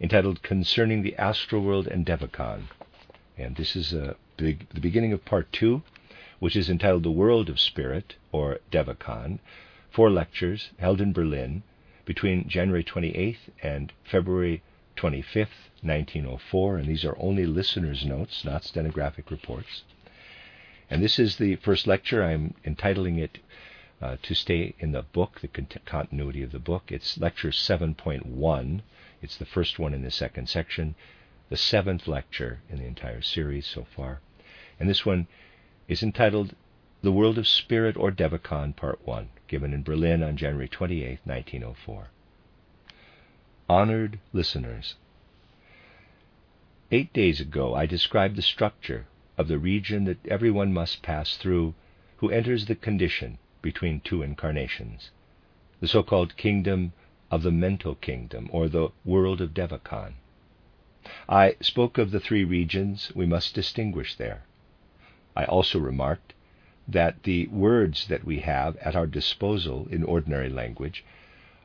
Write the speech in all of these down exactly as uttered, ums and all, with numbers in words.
entitled Concerning the Astral World and Devachan. And this is a big, the beginning of Part two, which is entitled The World of Spirit, or Devachan, four lectures held in Berlin between January twenty-eighth and February twenty-fifth, nineteen oh four, and these are only listeners' notes, not stenographic reports. And this is the first lecture. I'm entitling it uh, to stay in the book, the cont- continuity of the book. It's lecture seven point one. It's the first one in the second section, the seventh lecture in the entire series so far. And this one is entitled The World of Spirit or Devachan, Part one, given in Berlin on January twenty-eighth, nineteen oh four. Honored listeners, eight days ago I described the structure of the region that everyone must pass through who enters the condition between two incarnations, the so-called kingdom of the mental kingdom, or the world of Devachan. I spoke of the three regions we must distinguish there. I also remarked that the words that we have at our disposal in ordinary language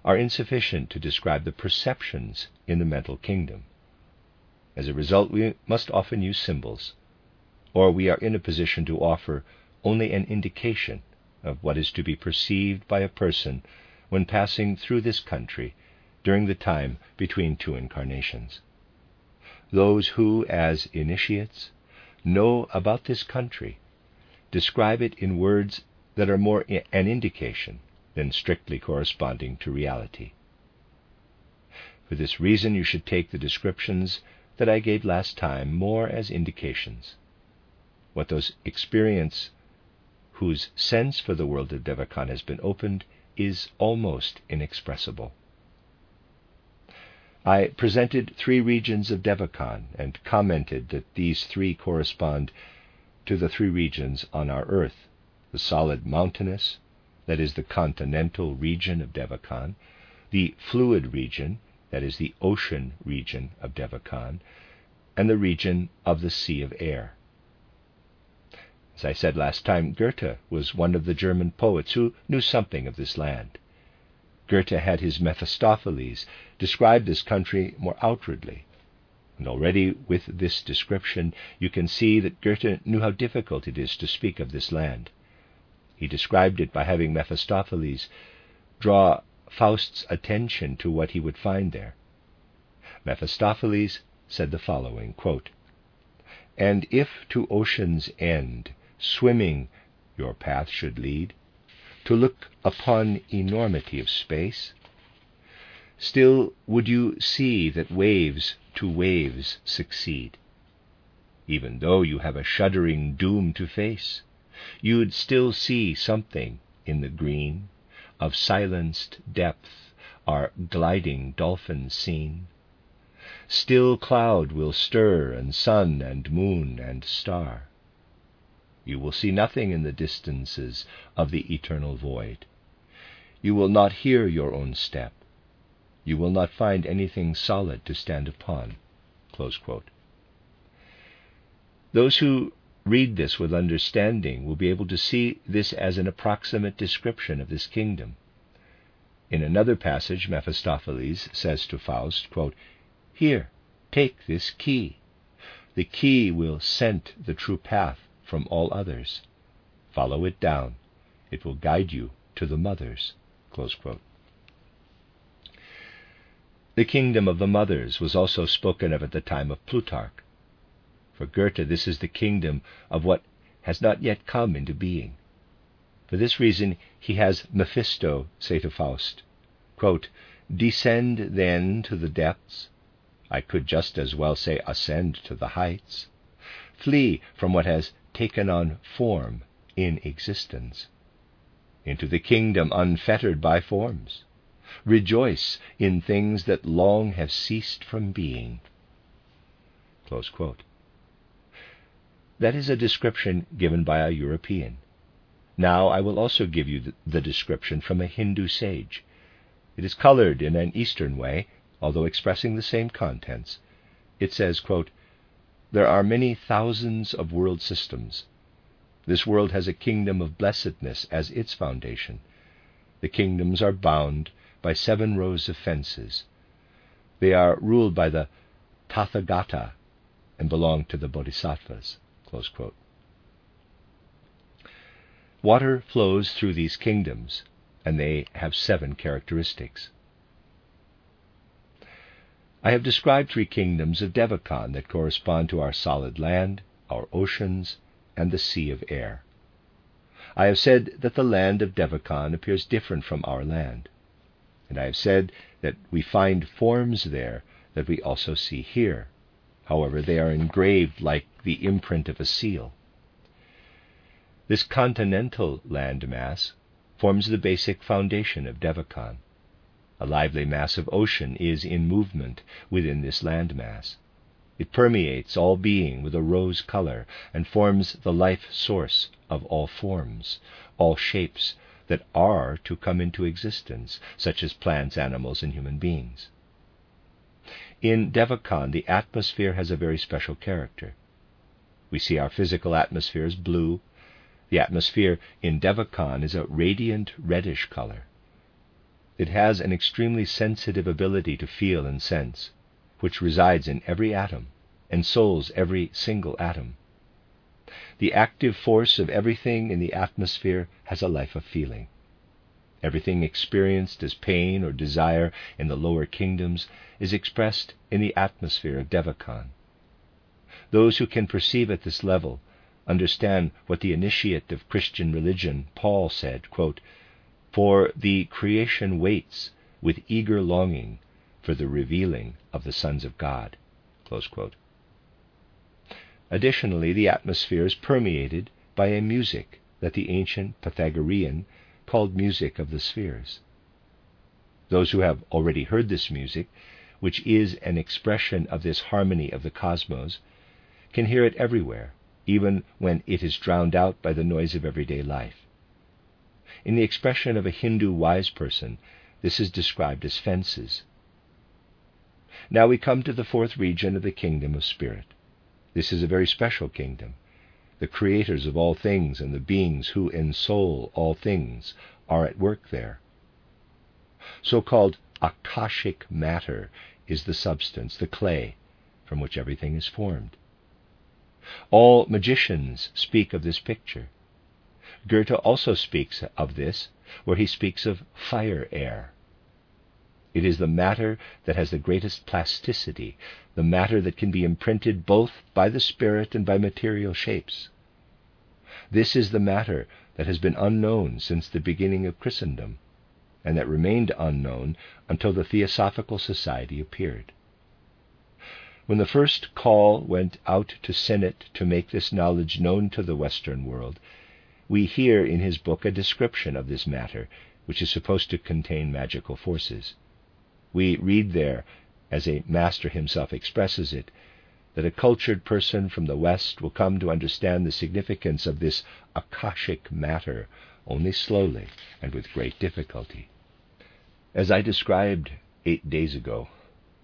are insufficient to describe the perceptions in the mental kingdom. As a result, we must often use symbols, or we are in a position to offer only an indication of what is to be perceived by a person when passing through this country during the time between two incarnations. Those who, as initiates, know about this country describe it in words that are more I- an indication than strictly corresponding to reality. For this reason, you should take the descriptions that I gave last time more as indications. What those experience whose sense for the world of Devachan has been opened is almost inexpressible. I presented three regions of Devachan and commented that these three correspond to the three regions on our earth, the solid mountainous, that is the continental region of Devachan, the fluid region, that is the ocean region of Devachan, and the region of the sea of air. As I said last time, Goethe was one of the German poets who knew something of this land. Goethe had his Mephistopheles describe this country more outwardly, and already with this description you can see that Goethe knew how difficult it is to speak of this land. He described it by having Mephistopheles draw Faust's attention to what he would find there. Mephistopheles said the following, quote, "And if to ocean's end swimming your path should lead, to look upon enormity of space, still would you see that waves to waves succeed. Even though you have a shuddering doom to face, you'd still see something in the green of silenced depth our gliding dolphins seen. Still cloud will stir, and sun and moon and star. You will see nothing in the distances of the eternal void. You will not hear your own step. You will not find anything solid to stand upon." Close quote. Those who read this with understanding will be able to see this as an approximate description of this kingdom. In another passage, Mephistopheles says to Faust, quote, "Here, take this key. The key will scent the true path from all others. Follow it down. It will guide you to the mothers." Close quote. The kingdom of the mothers was also spoken of at the time of Plutarch. For Goethe, this is the kingdom of what has not yet come into being. For this reason, he has Mephisto say to Faust, quote, "Descend then to the depths. I could just as well say ascend to the heights. Flee from what has taken on form in existence into the kingdom unfettered by forms, Rejoice in things that long have ceased from being." Close quote. That is a description given by a European. Now I will also give you the description from a Hindu sage. It is colored in an Eastern way, although expressing the same contents. It says, quote, "There are many thousands of world systems. This world has a kingdom of blessedness as its foundation. The kingdoms are bound by seven rows of fences. They are ruled by the Tathagata and belong to the Bodhisattvas." Close quote. Water flows through these kingdoms, and they have seven characteristics. I have described three kingdoms of Devachan that correspond to our solid land, our oceans, and the sea of air. I have said that the land of Devachan appears different from our land, and I have said that we find forms there that we also see here. However, they are engraved like the imprint of a seal. This continental landmass forms the basic foundation of Devachan. A lively mass of ocean is in movement within this landmass. It permeates all being with a rose color and forms the life source of all forms, all shapes that are to come into existence, such as plants, animals, and human beings. In Devachan, the atmosphere has a very special character. We see our physical atmosphere as blue. The atmosphere in Devachan is a radiant reddish color. It has an extremely sensitive ability to feel and sense, which resides in every atom, ensouls every single atom. The active force of everything in the atmosphere has a life of feeling. Everything experienced as pain or desire in the lower kingdoms is expressed in the atmosphere of Devachan. Those who can perceive at this level understand what the initiate of Christian religion, Paul, said, quote, "For the creation waits with eager longing for the revealing of the sons of God." Close quote. Additionally, the atmosphere is permeated by a music that the ancient Pythagorean called music of the spheres. Those who have already heard this music, which is an expression of this harmony of the cosmos, can hear it everywhere, even when it is drowned out by the noise of everyday life. In the expression of a Hindu wise person, this is described as fences. Now we come to the fourth region of the kingdom of spirit. This is a very special kingdom. The creators of all things and the beings who ensoul all things are at work there. So-called Akashic matter is the substance, the clay, from which everything is formed. All magicians speak of this picture. Goethe also speaks of this, where he speaks of fire air. It is the matter that has the greatest plasticity, the matter that can be imprinted both by the spirit and by material shapes. This is the matter that has been unknown since the beginning of Christendom, and that remained unknown until the Theosophical Society appeared. When the first call went out to Sinnott to make this knowledge known to the Western world, we hear in his book a description of this matter, which is supposed to contain magical forces. We read there, as a master himself expresses it, that a cultured person from the West will come to understand the significance of this Akashic matter only slowly and with great difficulty. As I described eight days ago,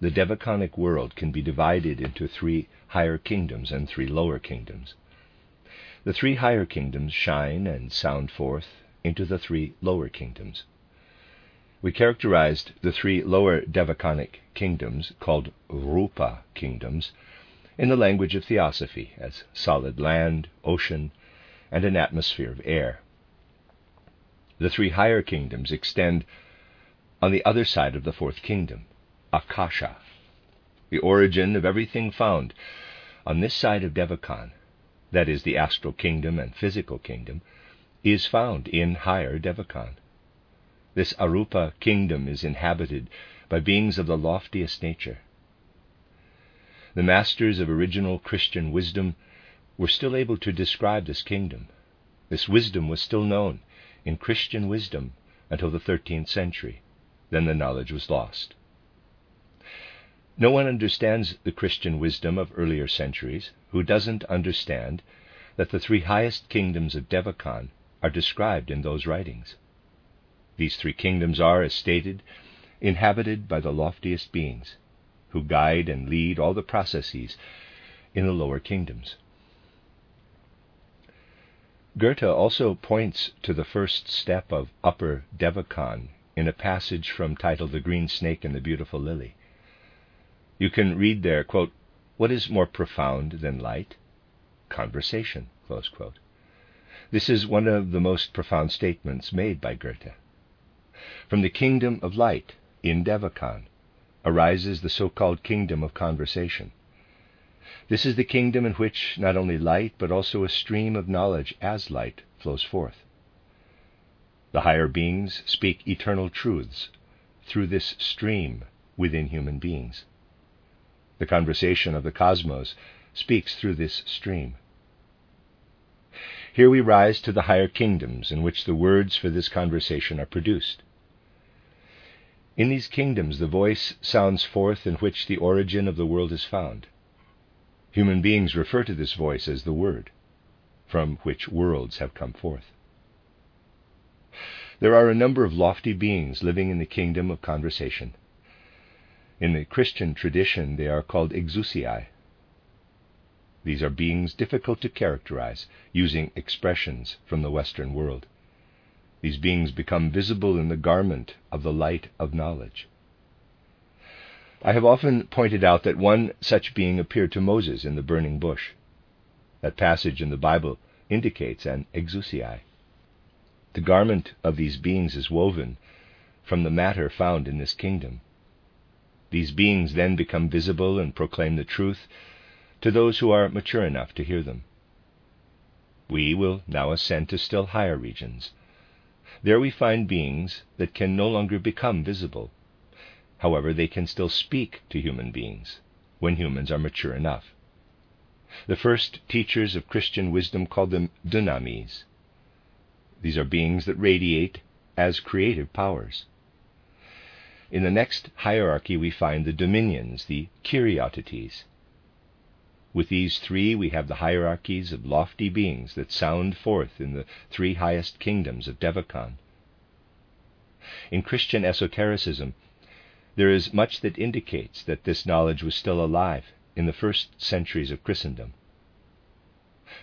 the Devacanic world can be divided into three higher kingdoms and three lower kingdoms. The three higher kingdoms shine and sound forth into the three lower kingdoms. We characterized the three lower Devacanic kingdoms, called Rupa kingdoms, in the language of theosophy as solid land, ocean, and an atmosphere of air. The three higher kingdoms extend on the other side of the fourth kingdom, Akasha, the origin of everything found on this side of Devachan, that is the astral kingdom and physical kingdom, is found in higher Devachan. This Arupa kingdom is inhabited by beings of the loftiest nature. The masters of original Christian wisdom were still able to describe this kingdom. This wisdom was still known in Christian wisdom until the thirteenth century. then the knowledge was lost. No one understands the Christian wisdom of earlier centuries who doesn't understand that the three highest kingdoms of Devachan are described in those writings. These three kingdoms are, as stated, inhabited by the loftiest beings, who guide and lead all the processes in the lower kingdoms. Goethe also points to the first step of Upper Devachan in a passage from titled The Green Snake and the Beautiful Lily. You can read there, quote, "What is more profound than light? Conversation," close quote. This is one of the most profound statements made by Goethe. From the kingdom of light in Devachan arises the so-called kingdom of conversation. This is the kingdom in which not only light, but also a stream of knowledge as light flows forth. The higher beings speak eternal truths through this stream within human beings. The conversation of the cosmos speaks through this stream. Here we rise to the higher kingdoms in which the words for this conversation are produced. In these kingdoms the voice sounds forth in which the origin of the world is found. Human beings refer to this voice as the Word, from which worlds have come forth. There are a number of lofty beings living in the kingdom of conversation. In the Christian tradition they are called exousiae. These are beings difficult to characterize using expressions from the Western world. These beings become visible in the garment of the light of knowledge. I have often pointed out that one such being appeared to Moses in the burning bush. That passage in the Bible indicates an exousiae. The garment of these beings is woven from the matter found in this kingdom. These beings then become visible and proclaim the truth to those who are mature enough to hear them. We will now ascend to still higher regions. There we find beings that can no longer become visible. However, they can still speak to human beings when humans are mature enough. The first teachers of Christian wisdom called them dynamis. These are beings that radiate as creative powers. In the next hierarchy we find the dominions, the Kyriotetes. With these three we have the hierarchies of lofty beings that sound forth in the three highest kingdoms of Devachan. In Christian esotericism, there is much that indicates that this knowledge was still alive in the first centuries of Christendom.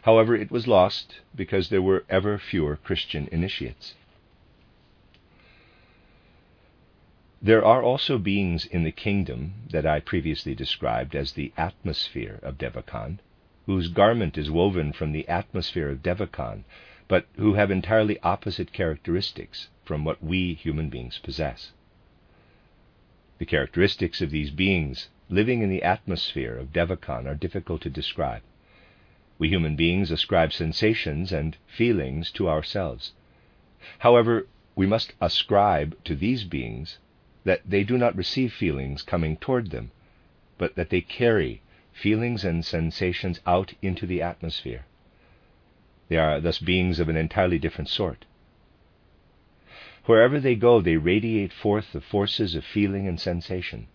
However, it was lost because there were ever fewer Christian initiates. There are also beings in the kingdom that I previously described as the atmosphere of Devachan, whose garment is woven from the atmosphere of Devachan, but who have entirely opposite characteristics from what we human beings possess. The characteristics of these beings living in the atmosphere of Devachan are difficult to describe. We human beings ascribe sensations and feelings to ourselves. However, we must ascribe to these beings that they do not receive feelings coming toward them, but that they carry feelings and sensations out into the atmosphere. They are thus beings of an entirely different sort. Wherever they go, they radiate forth the forces of feeling and sensation,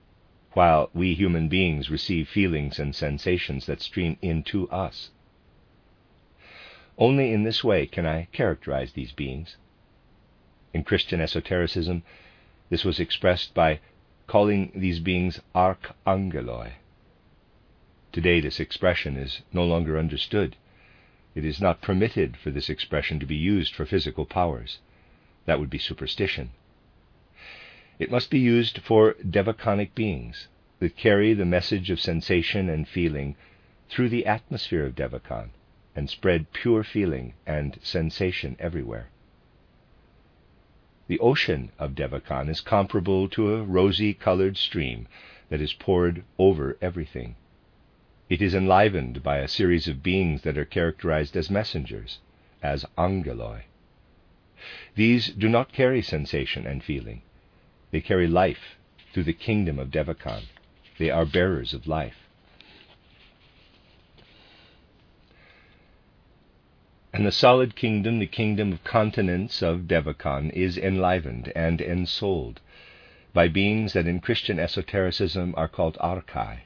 while we human beings receive feelings and sensations that stream into us. Only in this way can I characterize these beings. In Christian esotericism, this was expressed by calling these beings archangeloi. Today this expression is no longer understood. It is not permitted for this expression to be used for physical powers. That would be superstition. It must be used for devaconic beings that carry the message of sensation and feeling through the atmosphere of Devachan and spread pure feeling and sensation everywhere. The ocean of Devachan is comparable to a rosy-colored stream that is poured over everything. It is enlivened by a series of beings that are characterized as messengers, as angeloi. These do not carry sensation and feeling. They carry life through the kingdom of Devachan. They are bearers of life. And the solid kingdom, the kingdom of continents of Devachan, is enlivened and ensouled by beings that in Christian esotericism are called Arche,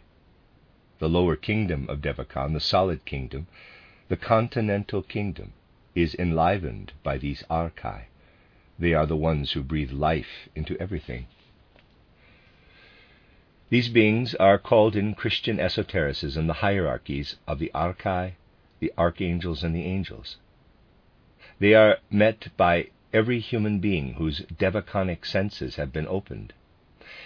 the lower kingdom of Devachan, the solid kingdom, the continental kingdom, is enlivened by these Arche. They are the ones who breathe life into everything. These beings are called in Christian esotericism the hierarchies of the Arche, the archangels, and the angels. They are met by every human being whose devaconic senses have been opened,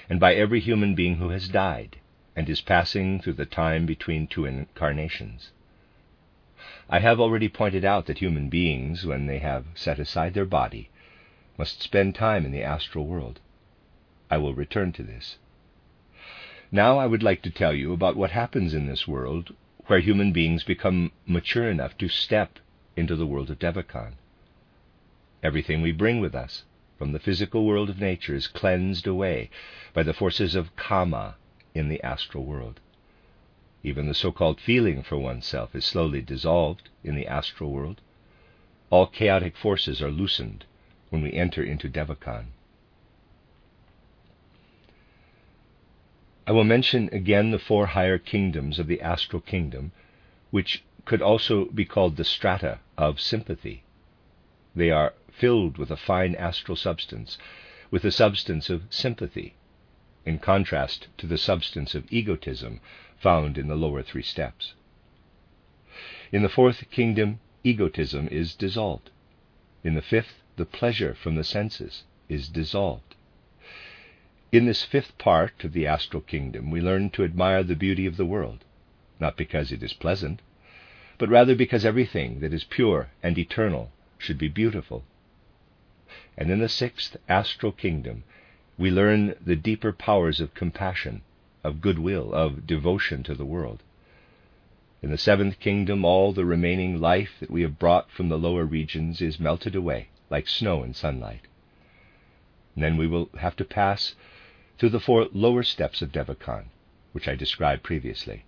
and by every human being who has died and is passing through the time between two incarnations. I have already pointed out that human beings, when they have set aside their body, must spend time in the astral world. I will return to this. Now I would like to tell you about what happens in this world where human beings become mature enough to step into the world of Devachan. Everything we bring with us from the physical world of nature is cleansed away by the forces of Kama in the astral world. Even the so-called feeling for oneself is slowly dissolved in the astral world. All chaotic forces are loosened when we enter into Devachan. I will mention again the four higher kingdoms of the astral kingdom, which could also be called the strata of sympathy. They are filled with a fine astral substance, with the substance of sympathy, in contrast to the substance of egotism found in the lower three steps. In the fourth kingdom, egotism is dissolved. In the fifth, the pleasure from the senses is dissolved. In this fifth part of the astral kingdom, we learn to admire the beauty of the world, not because it is pleasant, but rather because everything that is pure and eternal should be beautiful. And in the sixth astral kingdom, we learn the deeper powers of compassion, of goodwill, of devotion to the world. In the seventh kingdom, all the remaining life that we have brought from the lower regions is melted away, like snow in sunlight. And then we will have to pass through the four lower steps of Devachan, which I described previously.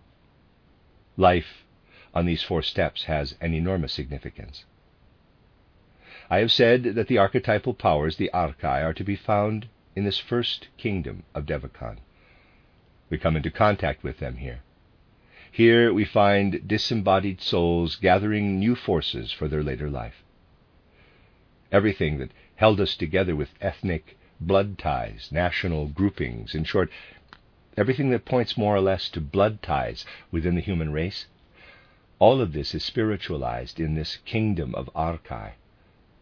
Life on these four steps has an enormous significance. I have said that the archetypal powers, the Arche, are to be found in this first kingdom of Devachan. We come into contact with them here. Here we find disembodied souls gathering new forces for their later life. Everything that held us together with ethnic blood ties, national groupings, in short, everything that points more or less to blood ties within the human race, all of this is spiritualized in this kingdom of Arche,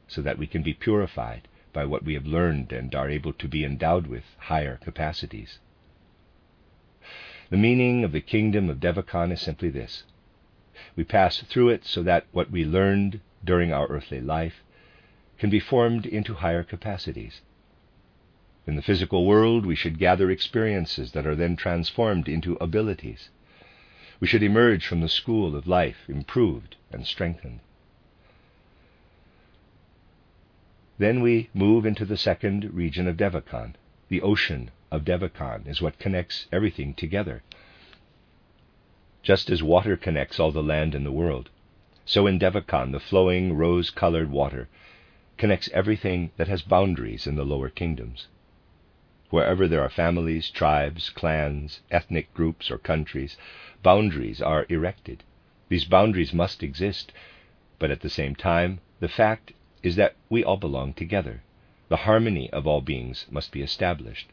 so that we can be purified by what we have learned and are able to be endowed with higher capacities. The meaning of the kingdom of Devachan is simply this. We pass through it so that what we learned during our earthly life can be formed into higher capacities. In the physical world, we should gather experiences that are then transformed into abilities. We should emerge from the school of life improved and strengthened. Then we move into the second region of Devachan. The ocean of Devachan is what connects everything together. Just as water connects all the land in the world, so in Devachan the flowing rose-colored water connects everything that has boundaries in the lower kingdoms. Wherever there are families, tribes, clans, ethnic groups, or countries, boundaries are erected. These boundaries must exist, but at the same time, the fact is that we all belong together. The harmony of all beings must be established.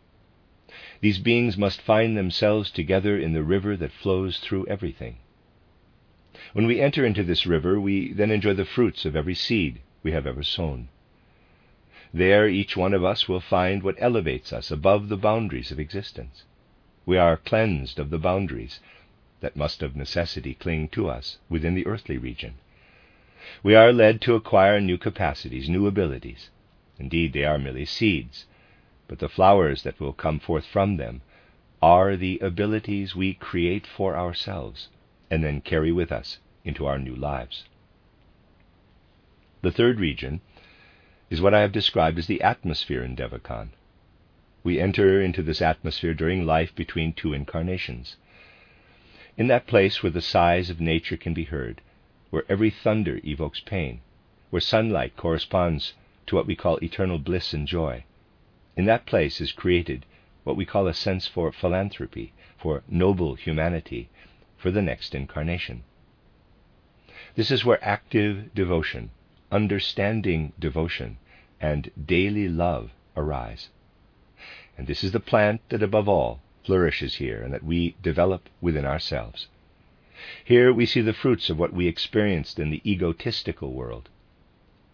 These beings must find themselves together in the river that flows through everything. When we enter into this river, we then enjoy the fruits of every seed we have ever sown. There each one of us will find what elevates us above the boundaries of existence. We are cleansed of the boundaries that must of necessity cling to us within the earthly region. We are led to acquire new capacities, new abilities. Indeed, they are merely seeds, but the flowers that will come forth from them are the abilities we create for ourselves and then carry with us into our new lives. The third region is what I have described as the atmosphere in Devachan. We enter into this atmosphere during life between two incarnations. In that place where the sighs of nature can be heard, where every thunder evokes pain, where sunlight corresponds to what we call eternal bliss and joy, in that place is created what we call a sense for philanthropy, for noble humanity, for the next incarnation. This is where active devotion, understanding devotion, and daily love arise. And this is the plant that above all flourishes here and that we develop within ourselves. Here we see the fruits of what we experienced in the egotistical world.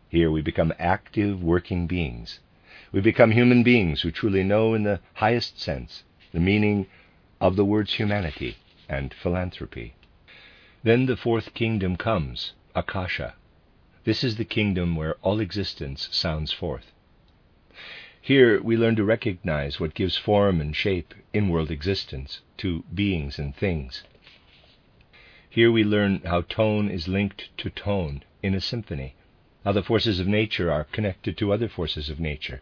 Here we become active working beings. We become human beings who truly know in the highest sense the meaning of the words humanity and philanthropy. Then the fourth kingdom comes, Akasha. This is the kingdom where all existence sounds forth. Here we learn to recognize what gives form and shape in world existence to beings and things. Here we learn how tone is linked to tone in a symphony, how the forces of nature are connected to other forces of nature,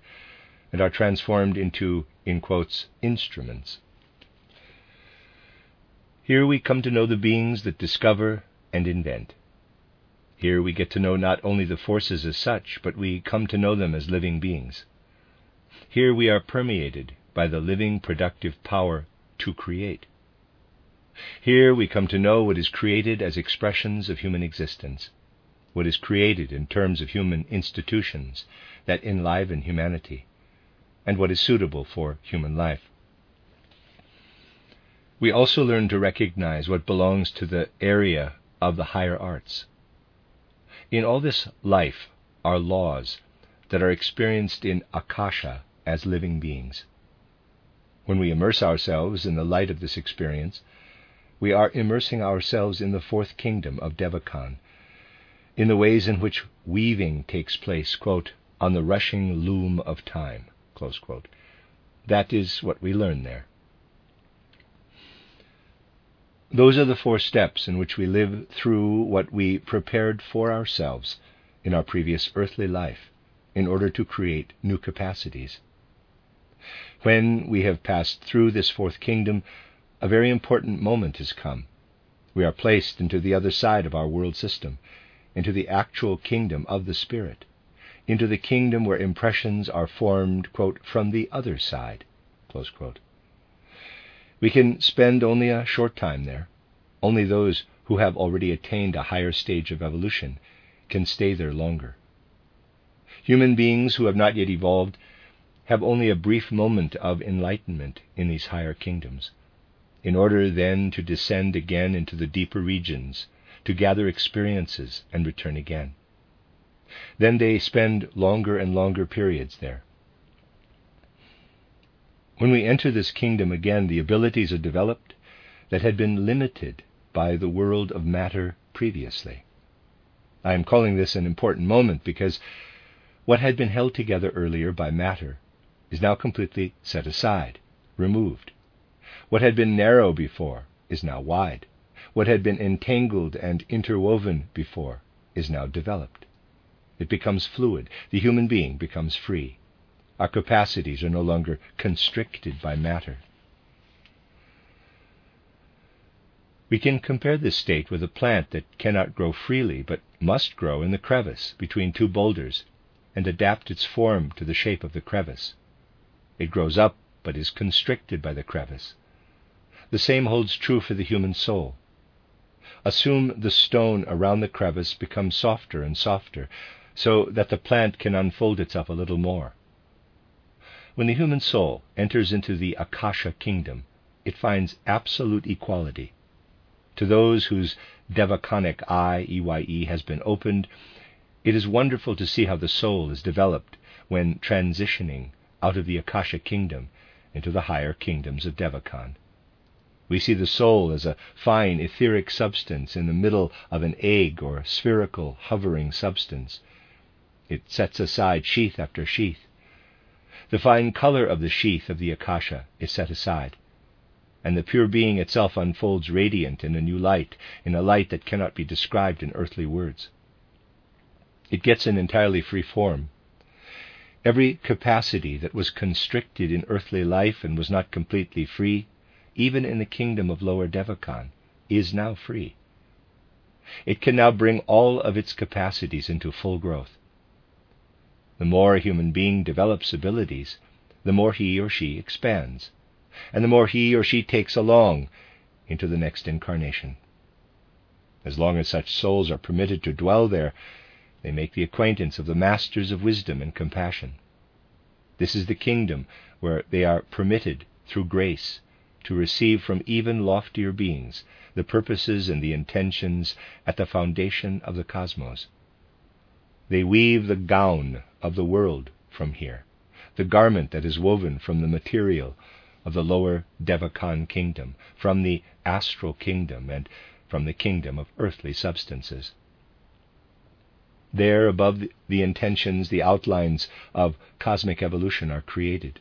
and are transformed into, in quotes, instruments. Here we come to know the beings that discover and invent. Here we get to know not only the forces as such, but we come to know them as living beings. Here we are permeated by the living productive power to create. Here we come to know what is created as expressions of human existence, what is created in terms of human institutions that enliven humanity, and what is suitable for human life. We also learn to recognize what belongs to the area of the higher arts. In all this life are laws that are experienced in Akasha as living beings. When we immerse ourselves in the light of this experience, we are immersing ourselves in the fourth kingdom of Devachan, in the ways in which weaving takes place, quote, on the rushing loom of time, close quote. That is what we learn there. Those are the four steps in which we live through what we prepared for ourselves in our previous earthly life in order to create new capacities. When we have passed through this fourth kingdom, a very important moment has come. We are placed into the other side of our world system, into the actual kingdom of the spirit, into the kingdom where impressions are formed, quote, from the other side, close quote. We can spend only a short time there. Only those who have already attained a higher stage of evolution can stay there longer. Human beings who have not yet evolved have only a brief moment of enlightenment in these higher kingdoms, in order then to descend again into the deeper regions, to gather experiences and return again. Then they spend longer and longer periods there. When we enter this kingdom again, the abilities are developed that had been limited by the world of matter previously. I am calling this an important moment because what had been held together earlier by matter is now completely set aside, removed. What had been narrow before is now wide. What had been entangled and interwoven before is now developed. It becomes fluid. The human being becomes free. Our capacities are no longer constricted by matter. We can compare this state with a plant that cannot grow freely but must grow in the crevice between two boulders and adapt its form to the shape of the crevice. It grows up but is constricted by the crevice. The same holds true for the human soul. Assume the stone around the crevice becomes softer and softer so that the plant can unfold itself a little more. When the human soul enters into the Akasha kingdom, it finds absolute equality. To those whose devachanic eye, E Y E, has been opened, it is wonderful to see how the soul is developed when transitioning out of the Akasha kingdom into the higher kingdoms of Devachan. We see the soul as a fine etheric substance in the middle of an egg or spherical hovering substance. It sets aside sheath after sheath. The fine color of the sheath of the Akasha is set aside, and the pure being itself unfolds radiant in a new light, in a light that cannot be described in earthly words. It gets an entirely free form. Every capacity that was constricted in earthly life and was not completely free, even in the kingdom of lower Devachan, is now free. It can now bring all of its capacities into full growth. The more a human being develops abilities, the more he or she expands, and the more he or she takes along into the next incarnation. As long as such souls are permitted to dwell there, they make the acquaintance of the masters of wisdom and compassion. This is the kingdom where they are permitted, through grace, to receive from even loftier beings the purposes and the intentions at the foundation of the cosmos. They weave the gown of the world from here, the garment that is woven from the material of the lower Devachan kingdom, from the astral kingdom, and from the kingdom of earthly substances. There, above the intentions, the outlines of cosmic evolution are created.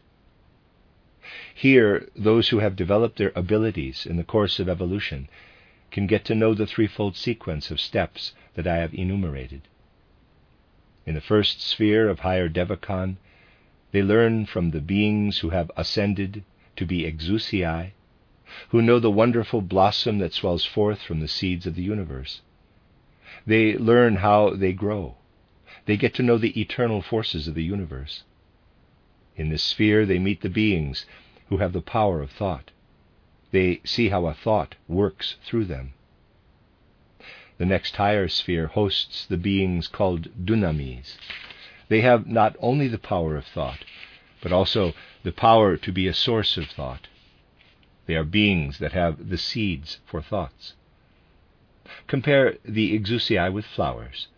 Here, those who have developed their abilities in the course of evolution can get to know the threefold sequence of steps that I have enumerated. In the first sphere of higher Devachan, they learn from the beings who have ascended to be exousiae, who know the wonderful blossom that swells forth from the seeds of the universe. They learn how they grow. They get to know the eternal forces of the universe. In this sphere they meet the beings who have the power of thought. They see how a thought works through them. The next higher sphere hosts the beings called dynamis. They have not only the power of thought, but also the power to be a source of thought. They are beings that have the seeds for thoughts. Compare the exousiae with flowers.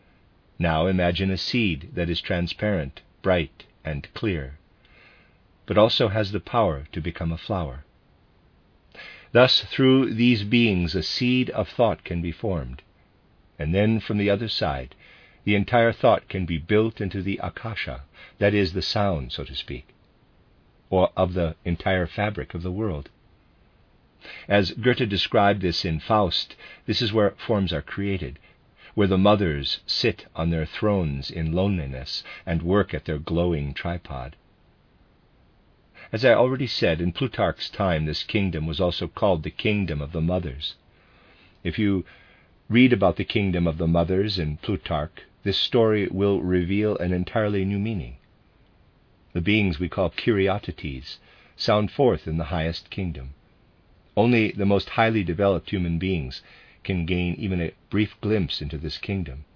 Now imagine a seed that is transparent, bright, and clear, but also has the power to become a flower. Thus, through these beings, a seed of thought can be formed, and then from the other side, the entire thought can be built into the Akasha, that is, the sound, so to speak, or of the entire fabric of the world. As Goethe described this in Faust, this is where forms are created, where the mothers sit on their thrones in loneliness and work at their glowing tripod. As I already said, in Plutarch's time this kingdom was also called the kingdom of the mothers. If you read about the kingdom of the mothers in Plutarch, this story will reveal an entirely new meaning. The beings we call Kyriotetes sound forth in the highest kingdom. Only the most highly developed human beings can gain even a brief glimpse into this kingdom.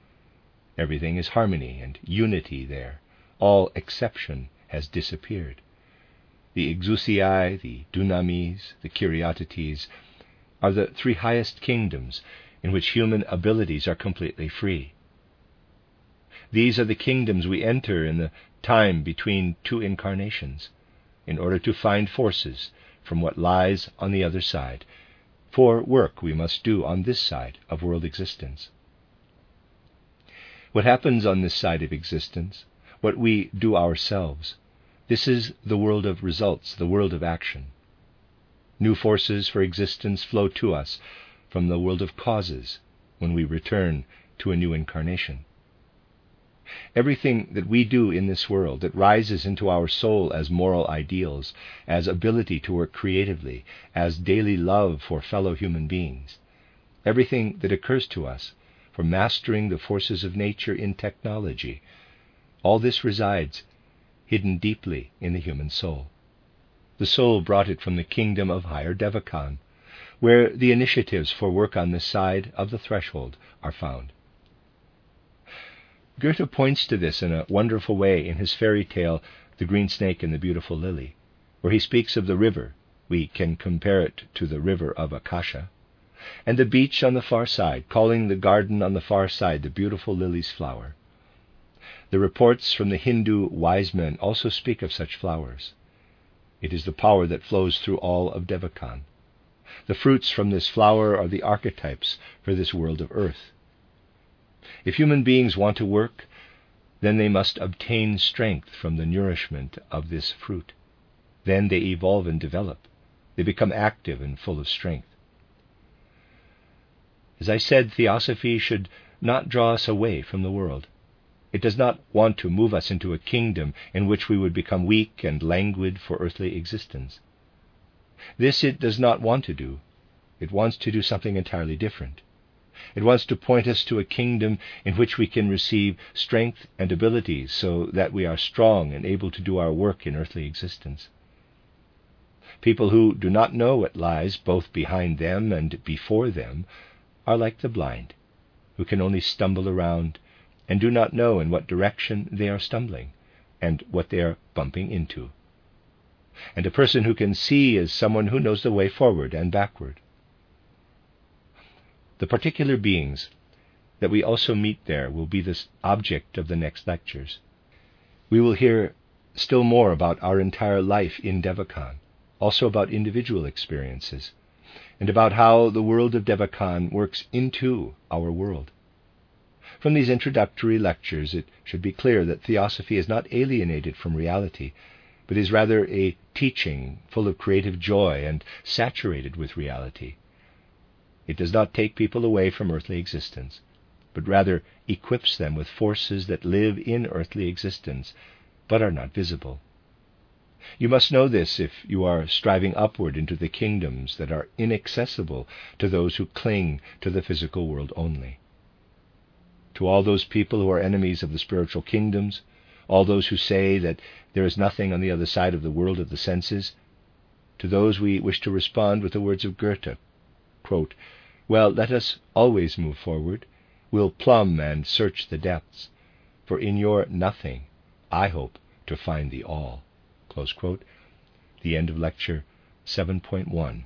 Everything is harmony and unity there. All exception has disappeared. The exousiae, the dynamis, the Kyriotetes are the three highest kingdoms in which human abilities are completely free. These are the kingdoms we enter in the time between two incarnations, in order to find forces from what lies on the other side, for work we must do on this side of world existence. What happens on this side of existence, what we do ourselves, this is the world of results, the world of action. New forces for existence flow to us from the world of causes when we return to a new incarnation. Everything that we do in this world that rises into our soul as moral ideals, as ability to work creatively, as daily love for fellow human beings, everything that occurs to us for mastering the forces of nature in technology, all this resides hidden deeply in the human soul. The soul brought it from the kingdom of higher Devachan, where the initiatives for work on this side of the threshold are found. Goethe points to this in a wonderful way in his fairy tale, The Green Snake and the Beautiful Lily, where he speaks of the river, we can compare it to the river of Akasha, and the beach on the far side, calling the garden on the far side the beautiful lily's flower. The reports from the Hindu wise men also speak of such flowers. It is the power that flows through all of Devachan. The fruits from this flower are the archetypes for this world of earth. If human beings want to work, then they must obtain strength from the nourishment of this fruit. Then they evolve and develop. They become active and full of strength. As I said, theosophy should not draw us away from the world. It does not want to move us into a kingdom in which we would become weak and languid for earthly existence. This it does not want to do. It wants to do something entirely different. It wants to point us to a kingdom in which we can receive strength and abilities so that we are strong and able to do our work in earthly existence. People who do not know what lies both behind them and before them are like the blind, who can only stumble around and do not know in what direction they are stumbling and what they are bumping into. And a person who can see is someone who knows the way forward and backward. The particular beings that we also meet there will be the object of the next lectures. We will hear still more about our entire life in Devachan, also about individual experiences, and about how the world of Devachan works into our world. From these introductory lectures, it should be clear that theosophy is not alienated from reality, but is rather a teaching full of creative joy and saturated with reality. It does not take people away from earthly existence, but rather equips them with forces that live in earthly existence, but are not visible. You must know this if you are striving upward into the kingdoms that are inaccessible to those who cling to the physical world only. To all those people who are enemies of the spiritual kingdoms, all those who say that there is nothing on the other side of the world of the senses, to those we wish to respond with the words of Goethe, quote, "Well, let us always move forward. We'll plumb and search the depths, for in your nothing I hope to find the all." Close quote. The end of lecture seven point one.